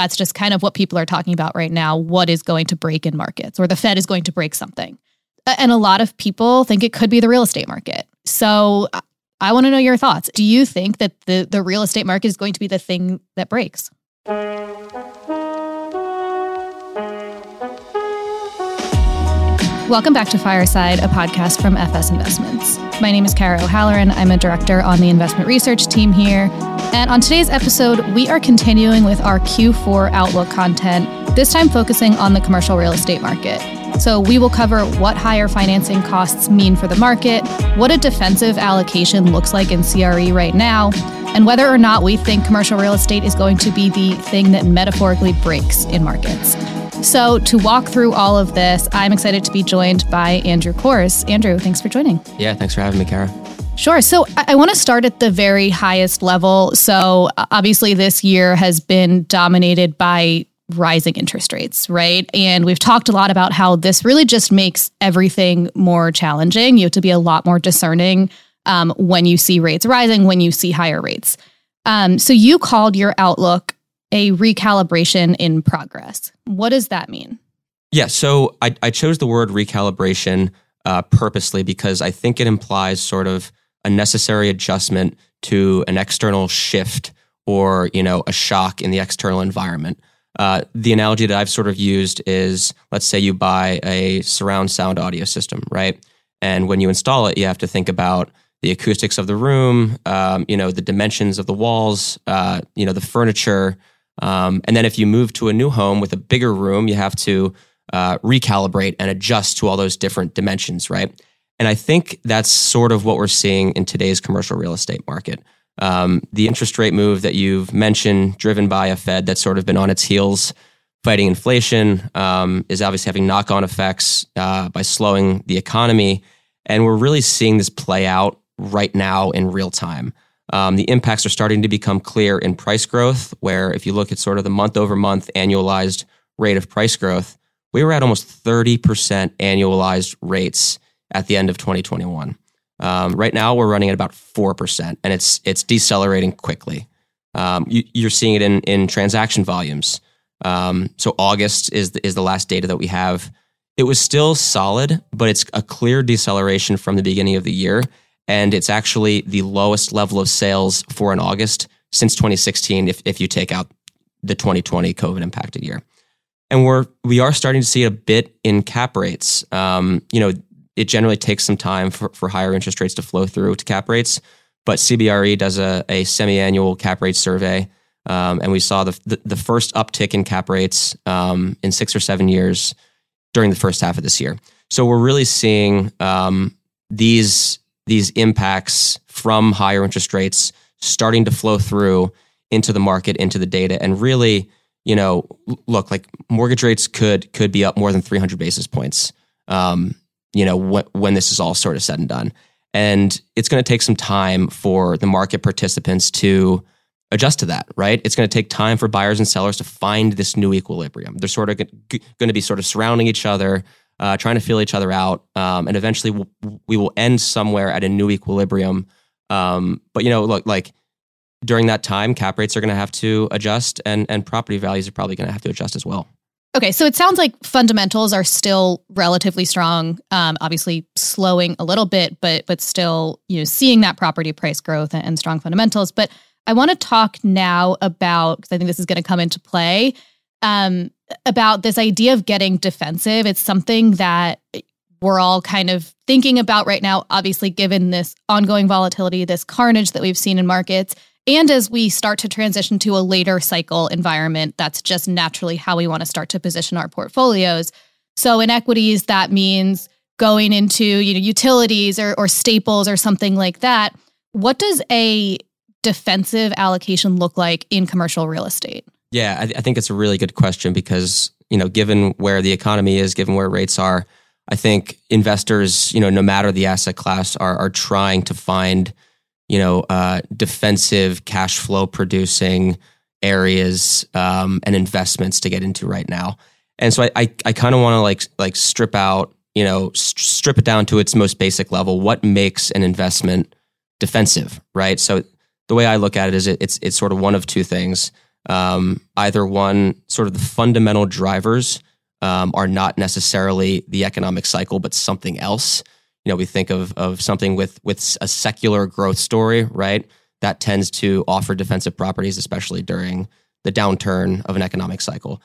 That's just kind of what people are talking about right now. What is going to break in markets, or the Fed is going to break something. And a lot of people think it could be the real estate market. So I want to know your thoughts. Do you think that the real estate market is going to be the thing that breaks? Welcome back to Fireside, a podcast from FS Investments. My name is Cara O'Halloran. I'm a director on the investment research team here. And on today's episode, we are continuing with our Q4 outlook content, this time focusing on the commercial real estate market. So we will cover what higher financing costs mean for the market, what a defensive allocation looks like in CRE right now, and whether or not we think commercial real estate is going to be the thing that metaphorically breaks in markets. So to walk through all of this, I'm excited to be joined by Andrew Kors. Andrew, thanks for joining. Yeah, thanks for having me, Cara. Sure. So I want to start at the very highest level. So obviously this year has been dominated by rising interest rates, right? And we've talked a lot about how this really just makes everything more challenging. You have to be a lot more discerning when you see rates rising, when you see higher rates. So you called your outlook a recalibration in progress. What does that mean? Yeah, so I chose the word recalibration purposely because I think it implies sort of a necessary adjustment to an external shift or, you know, a shock in the external environment. The analogy that I've sort of used is, let's say you buy a surround sound audio system, right? And when you install it, you have to think about the acoustics of the room, you know, the dimensions of the walls, you know, the furniture. And then if you move to a new home with a bigger room, you have to recalibrate and adjust to all those different dimensions, right? And I think that's sort of what we're seeing in today's commercial real estate market. The interest rate move that you've mentioned, driven by a Fed that's sort of been on its heels fighting inflation, is obviously having knock-on effects by slowing the economy. And we're really seeing this play out right now in real time. The impacts are starting to become clear in price growth, where if you look at sort of the month-over-month annualized rate of price growth, we were at almost 30% annualized rates at the end of 2021. Right now, we're running at about 4%, and it's decelerating quickly. You're seeing it in transaction volumes. So August is the last data that we have. It was still solid, but it's a clear deceleration from the beginning of the year. And it's actually the lowest level of sales for an August since 2016, if you take out the 2020 COVID-impacted year. And we are starting to see a bit in cap rates. You know, it generally takes some time for higher interest rates to flow through to cap rates, but CBRE does a semi-annual cap rate survey, and we saw the first uptick in cap rates in 6 or 7 years during the first half of this year. So we're really seeing these impacts from higher interest rates starting to flow through into the market, into the data. And really, you know, look, like mortgage rates could be up more than 300 basis points, you know, when this is all sort of said and done. And it's going to take some time for the market participants to adjust to that, right? It's going to take time for buyers and sellers to find this new equilibrium. They're sort of going to be sort of surrounding each other, trying to feel each other out, and eventually we will end somewhere at a new equilibrium. But, you know, look, like during that time, cap rates are going to have to adjust, and property values are probably going to have to adjust as well. Okay, so it sounds like fundamentals are still relatively strong, obviously slowing a little bit, but still, you know, seeing that property price growth and strong fundamentals. But I want to talk now about, because I think this is going to come into play, about this idea of getting defensive. It's something that we're all kind of thinking about right now, obviously, given this ongoing volatility, this carnage that we've seen in markets. And as we start to transition to a later cycle environment, that's just naturally how we want to start to position our portfolios. So in equities, that means going into, you know, utilities or staples or something like that. What does a defensive allocation look like in commercial real estate? Yeah, I think it's a really good question because, you know, given where the economy is, given where rates are, I think investors, you know, no matter the asset class, are trying to find, you know, defensive cash flow producing areas and investments to get into right now. And so I kind of want to like strip out, you know, strip it down to its most basic level. What makes an investment defensive, right? So the way I look at it is it's sort of one of two things. Either one, sort of the fundamental drivers are not necessarily the economic cycle, but something else. You know, we think of something with a secular growth story, right? That tends to offer defensive properties, especially during the downturn of an economic cycle.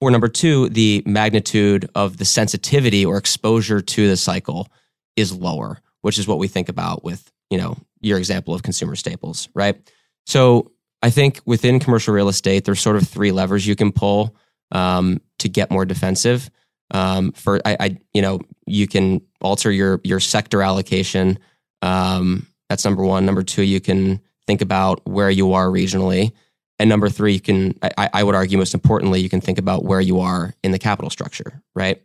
Or number two, the magnitude of the sensitivity or exposure to the cycle is lower, which is what we think about with, you know, your example of consumer staples, right? So I think within commercial real estate, there's sort of three levers you can pull to get more defensive. You can alter your sector allocation. That's number one. Number two, you can think about where you are regionally. And number three, you can, I would argue most importantly, you can think about where you are in the capital structure, right?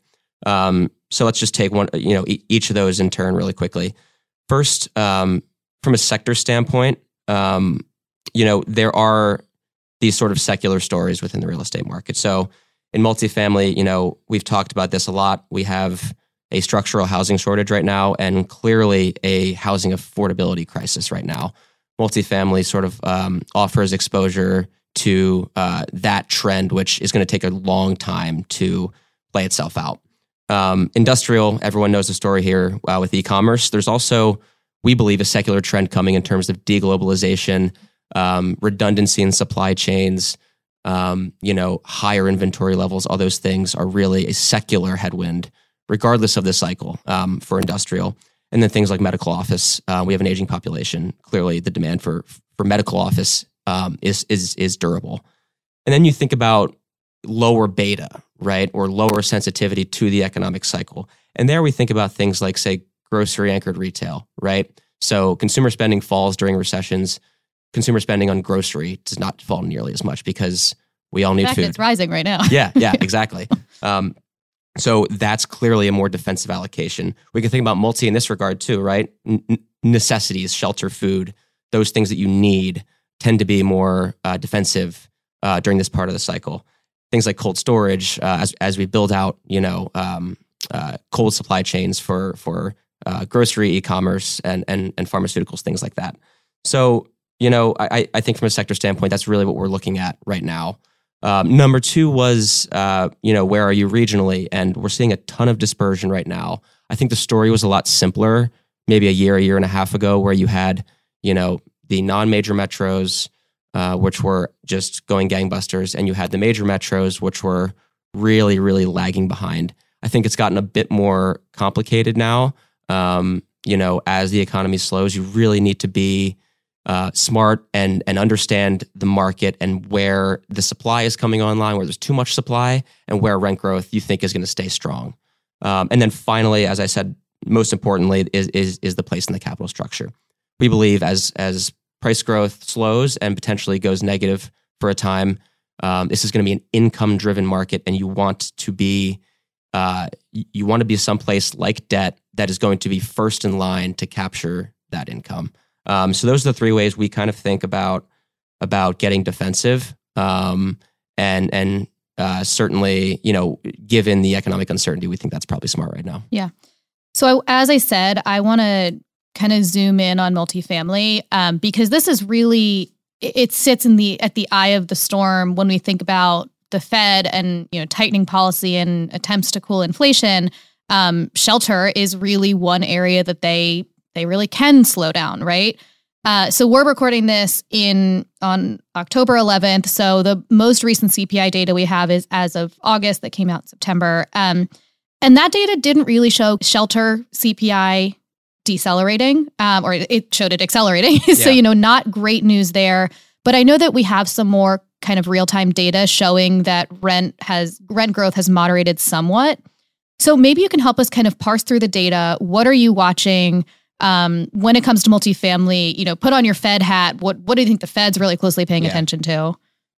So let's just take one, you know, each of those in turn really quickly. First, from a sector standpoint, you know, there are these sort of secular stories within the real estate market. So in multifamily, you know, we've talked about this a lot. We have a structural housing shortage right now and clearly a housing affordability crisis right now. Multifamily sort of offers exposure to that trend, which is going to take a long time to play itself out. Industrial, everyone knows the story here with e-commerce. There's also, we believe, a secular trend coming in terms of deglobalization, redundancy in supply chains, you know, higher inventory levels. All those things are really a secular headwind, regardless of the cycle, for industrial. And then things like medical office. We have an aging population. Clearly, the demand for medical office is durable. And then you think about lower beta, right, or lower sensitivity to the economic cycle. And there we think about things like, say, grocery-anchored retail, right? So consumer spending falls during recessions. Consumer spending on grocery does not fall nearly as much because we all need food. It's rising right now. Yeah, exactly. So that's clearly a more defensive allocation. We can think about multi in this regard too, right? Necessities, shelter, food, those things that you need tend to be more defensive during this part of the cycle. Things like cold storage, as we build out, you know, cold supply chains for grocery, e-commerce, and pharmaceuticals, things like that. So, you know, I think from a sector standpoint, that's really what we're looking at right now. Number two was, you know, where are you regionally? And we're seeing a ton of dispersion right now. I think the story was a lot simpler, maybe a year and a half ago, where you had, you know, the non-major metros, which were just going gangbusters, and you had the major metros, which were really, really lagging behind. I think it's gotten a bit more complicated now. You know, as the economy slows, you really need to be smart and understand the market and where the supply is coming online, where there's too much supply, and where rent growth you think is going to stay strong. And then finally, as I said, most importantly is the place in the capital structure. We believe as price growth slows and potentially goes negative for a time, this is going to be an income-driven market, and you want to be someplace like debt that is going to be first in line to capture that income. So those are the three ways we kind of think about getting defensive, and certainly, you know, given the economic uncertainty, we think that's probably smart right now. Yeah. So as I said, I want to kind of zoom in on multifamily because this is really, it sits at the eye of the storm when we think about the Fed and, you know, tightening policy and attempts to cool inflation. Shelter is really one area that they really can slow down, right? So we're recording this on October 11th. So the most recent CPI data we have is as of August that came out in September. And that data didn't really show shelter CPI decelerating, or it showed it accelerating. Yeah. So, you know, not great news there. But I know that we have some more kind of real-time data showing that rent growth has moderated somewhat. So maybe you can help us kind of parse through the data. What are you watching? When it comes to multifamily, you know, put on your Fed hat. What do you think the Fed's really closely paying attention to?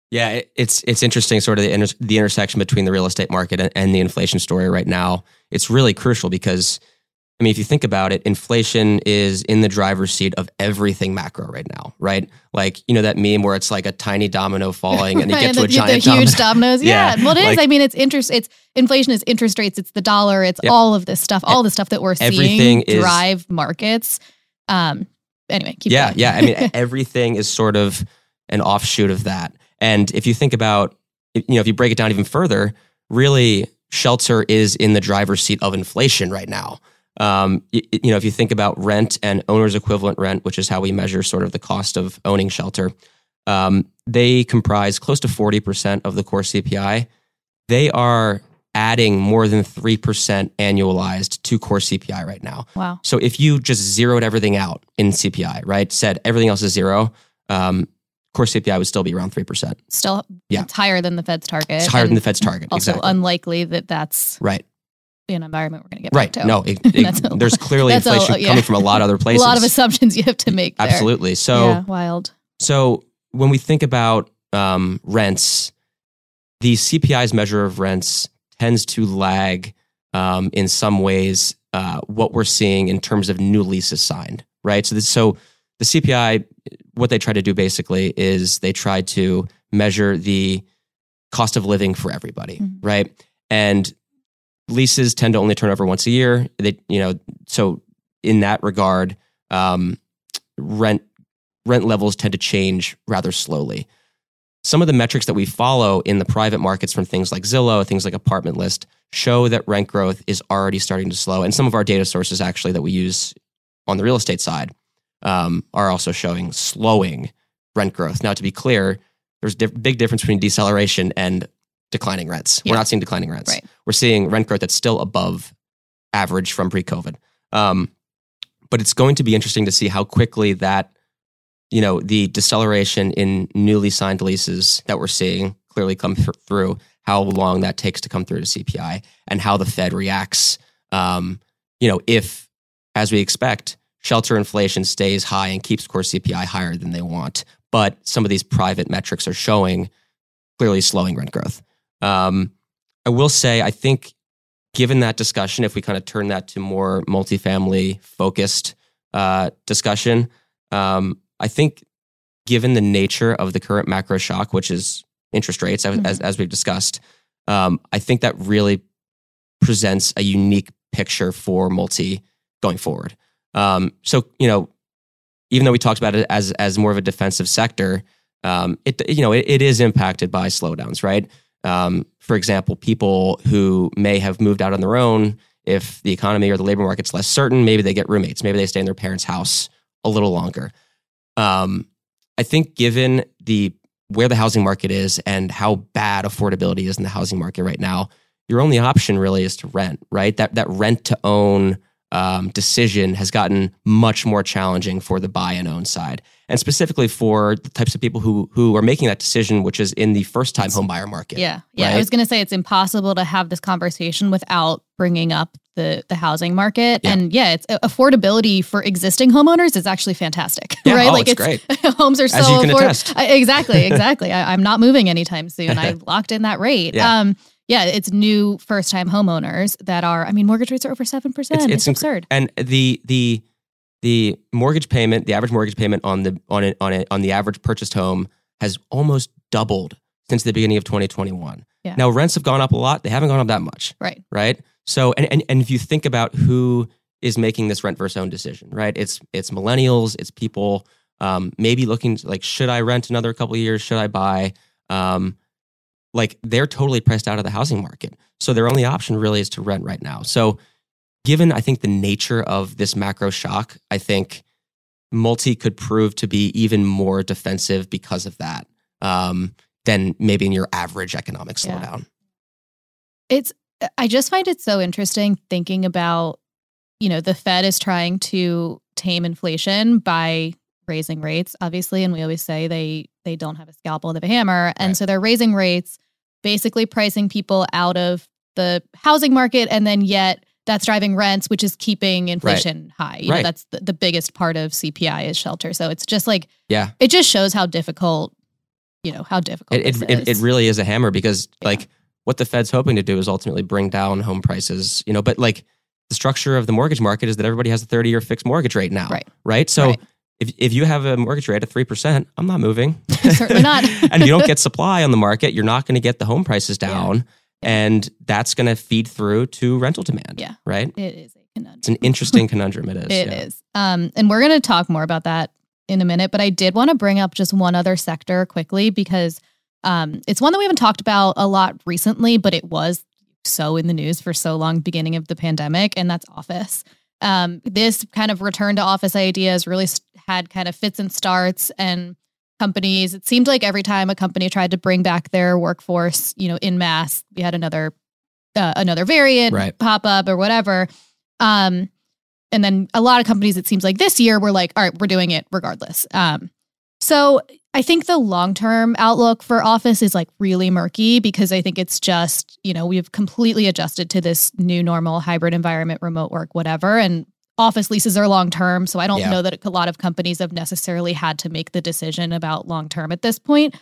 Yeah, it's interesting, sort of the intersection between the real estate market and the inflation story right now. It's really crucial because, I mean, if you think about it, inflation is in the driver's seat of everything macro right now, right? Like, you know, that meme where it's like a tiny domino falling and you get to a giant domino. Huge dominoes, yeah. Well, it is. Like, I mean, it's interest. It's inflation is interest rates. It's the dollar. It's all of this stuff. All the stuff that we're seeing drive markets. Anyway, keep going. I mean, everything is sort of an offshoot of that. And if you think about, if you break it down even further, really shelter is in the driver's seat of inflation right now. If you think about rent and owner's equivalent rent, which is how we measure sort of the cost of owning shelter, they comprise close to 40% of the core CPI. They are adding more than 3% annualized to core CPI right now. Wow. So if you just zeroed everything out in CPI, right, said everything else is zero, core CPI would still be around 3%. It's higher than the Fed's target. It's higher than the Fed's target, also exactly. Unlikely that's... Right. An environment we're going to get back to. No, there's clearly inflation coming from a lot of other places. A lot of assumptions you have to make there. Absolutely. So, wild. So when we think about rents, the CPI's measure of rents tends to lag in some ways what we're seeing in terms of new leases signed, right? So the CPI, what they try to do basically is they try to measure the cost of living for everybody, mm-hmm. right? And leases tend to only turn over once a year. So in that regard, rent levels tend to change rather slowly. Some of the metrics that we follow in the private markets from things like Zillow, things like Apartment List, show that rent growth is already starting to slow. And some of our data sources actually that we use on the real estate side are also showing slowing rent growth. Now, to be clear, there's a big difference between deceleration and declining rents. Yeah. We're not seeing declining rents. Right. We're seeing rent growth that's still above average from pre-COVID. But it's going to be interesting to see how quickly that, the deceleration in newly signed leases that we're seeing clearly come through, how long that takes to come through to CPI and how the Fed reacts. If, as we expect, shelter inflation stays high and keeps core CPI higher than they want. But some of these private metrics are showing clearly slowing rent growth. I will say, I think, given that discussion, if we kind of turn that to more multifamily focused discussion, I think given the nature of the current macro shock, which is interest rates, mm-hmm. as we've discussed, I think that really presents a unique picture for multi going forward. So, even though we talked about it as more of a defensive sector, it is impacted by slowdowns, right? For example, people who may have moved out on their own, if the economy or the labor market's less certain, maybe they get roommates, maybe they stay in their parents' house a little longer. I think given where the housing market is and how bad affordability is in the housing market right now, your only option really is to rent, right? That rent to own decision has gotten much more challenging for the buy and own side, and specifically for the types of people who are making that decision, which is in the first-time homebuyer market. Yeah. Right? I was going to say it's impossible to have this conversation without bringing up the housing market. Yeah. And it's affordability for existing homeowners is actually fantastic, right? It's great. Homes are so affordable. Exactly. I'm not moving anytime soon. I locked in that rate. Yeah. It's new first-time homeowners that are. I mean, mortgage rates are over 7%. It's absurd. And the mortgage payment, the average mortgage payment on the average purchased home has almost doubled since the beginning of 2021. Yeah. Now rents have gone up a lot. They haven't gone up that much. Right. So and if you think about who is making this rent versus own decision, right? It's millennials. It's people maybe looking like, should I rent another couple of years? Should I buy? They're totally pressed out of the housing market. So their only option really is to rent right now. So given, I think, the nature of this macro shock, I think multi could prove to be even more defensive because of that than maybe in your average economic slowdown. I just find it so interesting thinking about, the Fed is trying to tame inflation by raising rates, obviously. And we always say they don't have a scalpel, they have a hammer. And so they're raising rates, basically pricing people out of the housing market, and then yet that's driving rents, which is keeping inflation high. You know, that's the biggest part of CPI is shelter. So it's just it just shows how difficult, it really is a hammer because what the Fed's hoping to do is ultimately bring down home prices, but the structure of the mortgage market is that everybody has a 30-year fixed mortgage rate now. Right? So if you have a mortgage rate of 3%, I'm not moving. Certainly not. And if you don't get supply on the market, you're not going to get the home prices down. Yeah. And that's going to feed through to rental demand. Yeah. Right? It is a conundrum. It's an interesting conundrum. It is. It is. And we're going to talk more about that in a minute. But I did want to bring up just one other sector quickly because It's one that we haven't talked about a lot recently, but it was so in the news for so long, beginning of the pandemic, and that's office. This kind of return to office idea has really had kind of fits and starts, and companies, it seemed like every time a company tried to bring back their workforce, you know, in mass, we had another variant pop up or whatever. And then a lot of companies, it seems like this year, were like, all right, we're doing it regardless. So I think the long-term outlook for office is like really murky, because I think it's just, you know, we've completely adjusted to this new normal hybrid environment, remote work, whatever. And office leases are long-term. So I don't know that a lot of companies have necessarily had to make the decision about long-term at this point.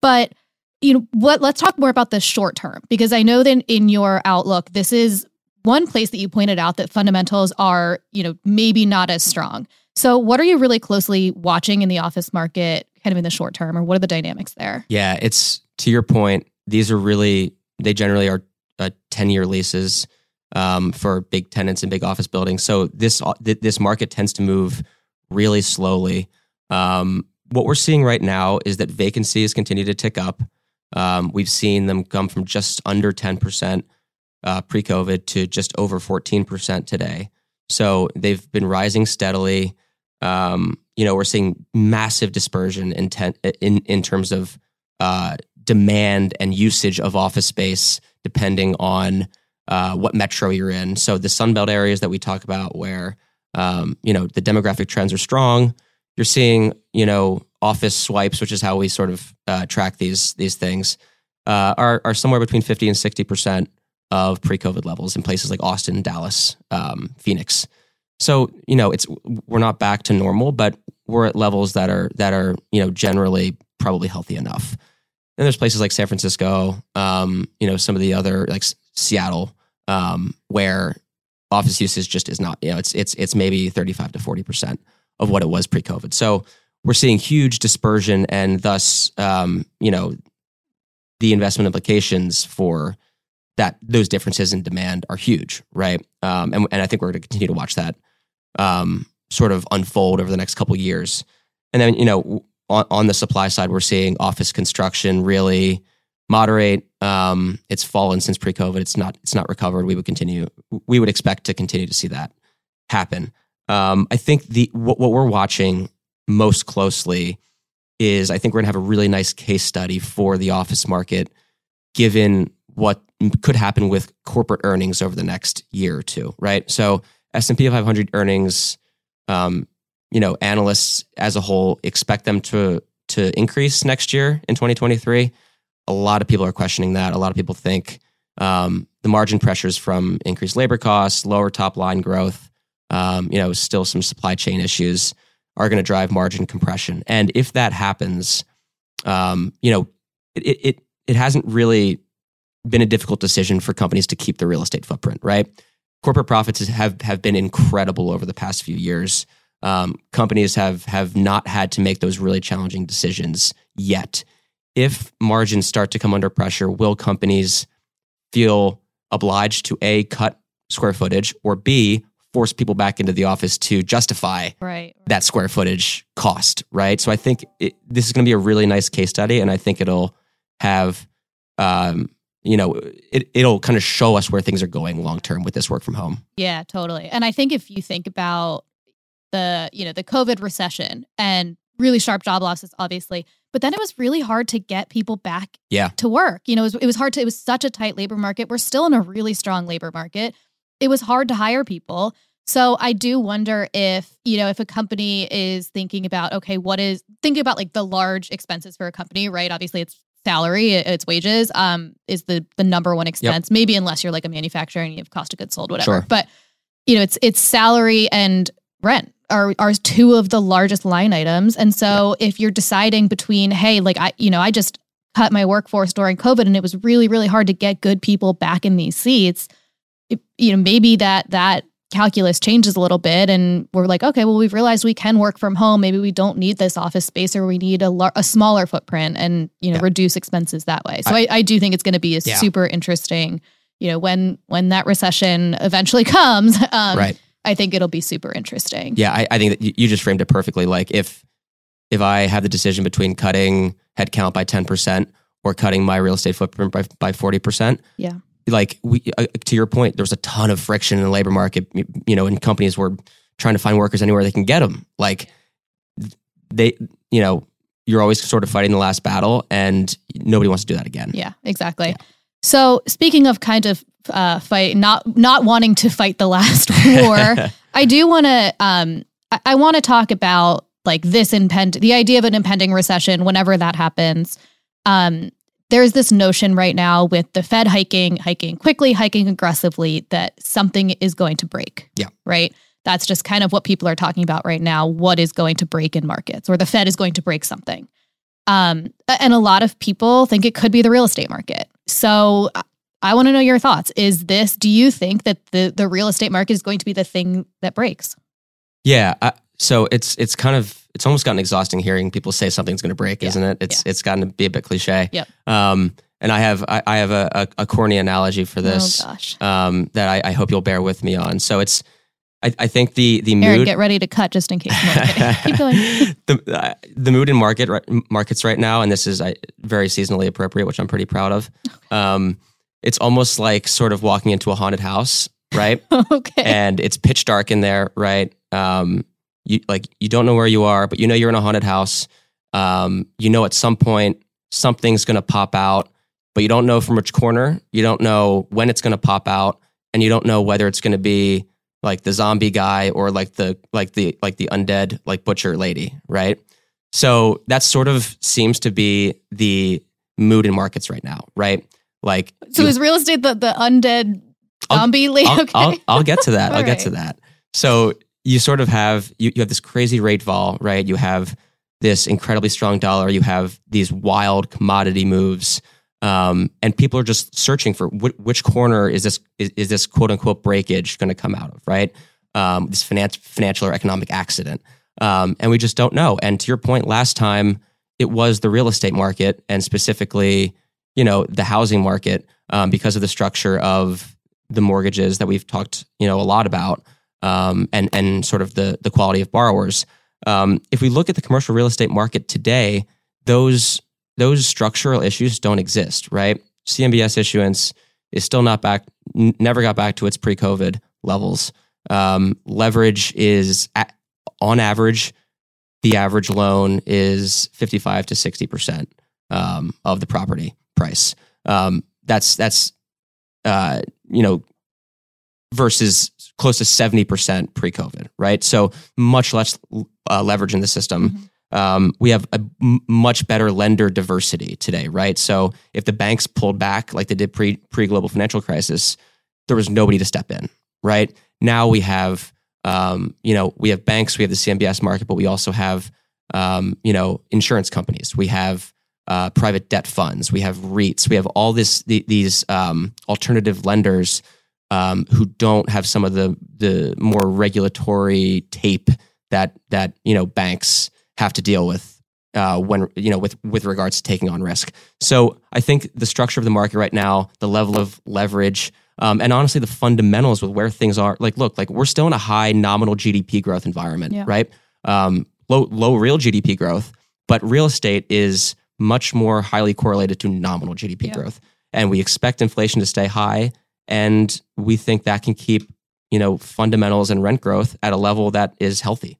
But, you know, let's talk more about the short-term, because I know that in your outlook, this is one place that you pointed out that fundamentals are, you know, maybe not as strong. So what are you really closely watching in the office market kind of in the short term, or what are the dynamics there? Yeah, it's to your point. These are really, they generally are 10-year leases for big tenants and big office buildings. So this market tends to move really slowly. What we're seeing right now is that vacancies continue to tick up. We've seen them come from just under 10% pre-COVID to just over 14% today. So they've been rising steadily. You know, we're seeing massive dispersion in terms of demand and usage of office space, depending on what metro you're in. So the Sunbelt areas that we talk about, where you know, the demographic trends are strong, you're seeing, you know, office swipes, which is how we sort of track these things, are somewhere between 50 and 60% of pre-COVID levels in places like Austin, Dallas, Phoenix. So, you know, we're not back to normal, but we're at levels that are, you know, generally probably healthy enough. And there's places like San Francisco, you know, some of the other, like Seattle, where office usage just is not, you know, it's maybe 35 to 40% of what it was pre-COVID. So we're seeing huge dispersion, and thus, you know, the investment implications for that, those differences in demand are huge, right? And I think we're going to continue to watch that sort of unfold over the next couple of years. And then, you know, on the supply side, we're seeing office construction really moderate. It's fallen since pre-COVID. It's not recovered. We would expect to continue to see that happen. I think what we're watching most closely is, I think we're going to have a really nice case study for the office market, given what could happen with corporate earnings over the next year or two, right? So S&P 500 earnings, you know, analysts as a whole expect them to increase next year in 2023. A lot of people are questioning that. A lot of people think the margin pressures from increased labor costs, lower top line growth, you know, still some supply chain issues are going to drive margin compression. And if that happens, you know, it hasn't really been a difficult decision for companies to keep their real estate footprint, right? Corporate profits have been incredible over the past few years. Companies have not had to make those really challenging decisions yet. If margins start to come under pressure, will companies feel obliged to A, cut square footage, or B, force people back into the office to justify that square footage cost, right? So I think this is going to be a really nice case study, and I think it'll have... you know, it'll kind of show us where things are going long-term with this work from home. Yeah, totally. And I think if you think about the COVID recession and really sharp job losses, obviously, but then it was really hard to get people back to work. You know, it was such a tight labor market. We're still in a really strong labor market. It was hard to hire people. So I do wonder if, you know, if a company is thinking about, okay, thinking about like the large expenses for a company, right? Obviously it's salary, it's wages, is the number one expense, maybe unless you're like a manufacturer and you have cost of goods sold, whatever. Sure. But, you know, it's salary and rent are two of the largest line items. And so if you're deciding between, hey, like I just cut my workforce during COVID and it was really, really hard to get good people back in these seats, maybe that calculus changes a little bit, and we're like, okay, well, we've realized we can work from home. Maybe we don't need this office space, or we need a smaller footprint, and reduce expenses that way. So I do think it's going to be a super interesting, you know, when that recession eventually comes. I think it'll be super interesting. Yeah, I think that you just framed it perfectly. Like if I have the decision between cutting headcount by 10% or cutting my real estate footprint by 40%. Yeah. Like to your point, there was a ton of friction in the labor market, you know, and companies were trying to find workers anywhere they can get them. Like they, you know, you're always sort of fighting the last battle and nobody wants to do that again. Yeah, exactly. Yeah. So speaking of kind of fight, not wanting to fight the last war, I do want to, I want to talk about like this the idea of an impending recession, whenever that happens. There's this notion right now with the Fed hiking quickly, hiking aggressively, that something is going to break. Yeah. Right? That's just kind of what people are talking about right now. What is going to break in markets, or the Fed is going to break something. And a lot of people think it could be the real estate market. So I want to know your thoughts. Do you think that the real estate market is going to be the thing that breaks? Yeah. So it's kind of, it's almost gotten exhausting hearing people say something's going to break, isn't it? It's gotten to be a bit cliche. Yep. And I have a corny analogy for this. Oh, gosh. That I hope you'll bear with me on. So it's, I think the mood. Aaron, get ready to cut just in case. Keep going. The mood in markets right now, and this is very seasonally appropriate, which I'm pretty proud of. Okay. It's almost like sort of walking into a haunted house, right? Okay. And it's pitch dark in there, right? You don't know where you are, but you know you're in a haunted house. You know at some point something's going to pop out, but you don't know from which corner. You don't know when it's going to pop out, and you don't know whether it's going to be like the zombie guy or like the undead like butcher lady, right? So that sort of seems to be the mood in markets right now, right? Like, so is real estate the undead zombie lady? Okay. I'll get to that. I'll get to that. So. You sort of have, you have this crazy rate vol, right? You have this incredibly strong dollar. You have these wild commodity moves. And people are just searching for which corner is this quote unquote breakage going to come out of, right? This financial or economic accident. And we just don't know. And to your point, last time it was the real estate market, and specifically, you know, the housing market, because of the structure of the mortgages that we've talked, you know, a lot about. And sort of the quality of borrowers. If we look at the commercial real estate market today, those structural issues don't exist, right? CMBS issuance is still not back, never got back to its pre-COVID levels. Leverage is, on average, the average loan is 55 to 60% of the property price. That's you know, versus close to 70% pre-COVID, right? So much less leverage in the system. Mm-hmm. We have a much better lender diversity today, right? So if the banks pulled back like they did pre-global financial crisis, there was nobody to step in, right? Now we have, you know, we have banks, we have the CMBS market, but we also have, you know, insurance companies. We have private debt funds. We have REITs. We have all these alternative lenders who don't have some of the more regulatory tape that you know banks have to deal with when you know with regards to taking on risk. So I think the structure of the market right now, the level of leverage, and honestly the fundamentals with where things are. Like we're still in a high nominal GDP growth environment, yeah. Right? Low real GDP growth, but real estate is much more highly correlated to nominal GDP yeah. growth, and we expect inflation to stay high. And we think that can keep, you know, fundamentals and rent growth at a level that is healthy.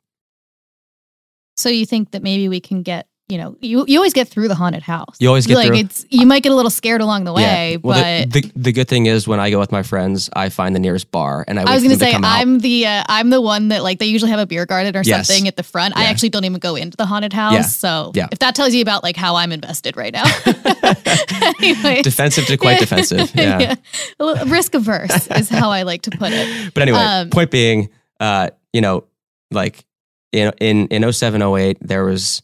So you think that maybe we can get, you know, you always get through the haunted house. You always get like through. You might get a little scared along the way, yeah. Well, but the good thing is when I go with my friends, I find the nearest bar, and I was going to say I'm the one that like they usually have a beer garden or yes. something at the front. Yeah. I actually don't even go into the haunted house, yeah. So yeah. If that tells you about like how I'm invested right now, anyway, defensive to quite defensive, yeah. Yeah. Risk averse is how I like to put it. But anyway, point being, you know, like in 2007, 2008, there was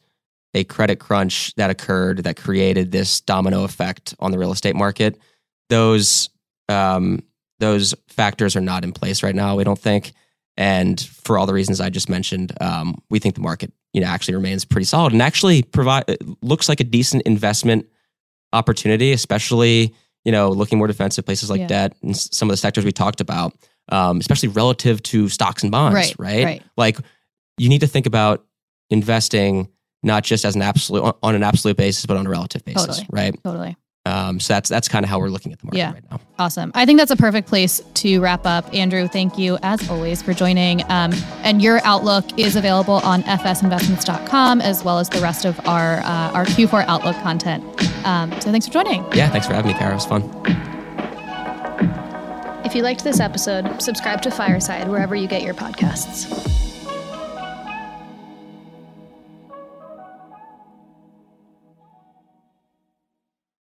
a credit crunch that occurred that created this domino effect on the real estate market. Those factors are not in place right now, we don't think. And for all the reasons I just mentioned, we think the market, you know, actually remains pretty solid and actually looks like a decent investment opportunity, especially, you know, looking more defensive places like yeah. debt and some of the sectors we talked about, especially relative to stocks and bonds, right? Like you need to think about investing not just as an absolute on an absolute basis, but on a relative basis, right? Totally. So that's kind of how we're looking at the market right now. Awesome. I think that's a perfect place to wrap up. Andrew, thank you as always for joining. And your outlook is available on fsinvestments.com as well as the rest of our Q4 outlook content. So thanks for joining. Yeah, thanks for having me, Cara. It was fun. If you liked this episode, subscribe to Fireside wherever you get your podcasts.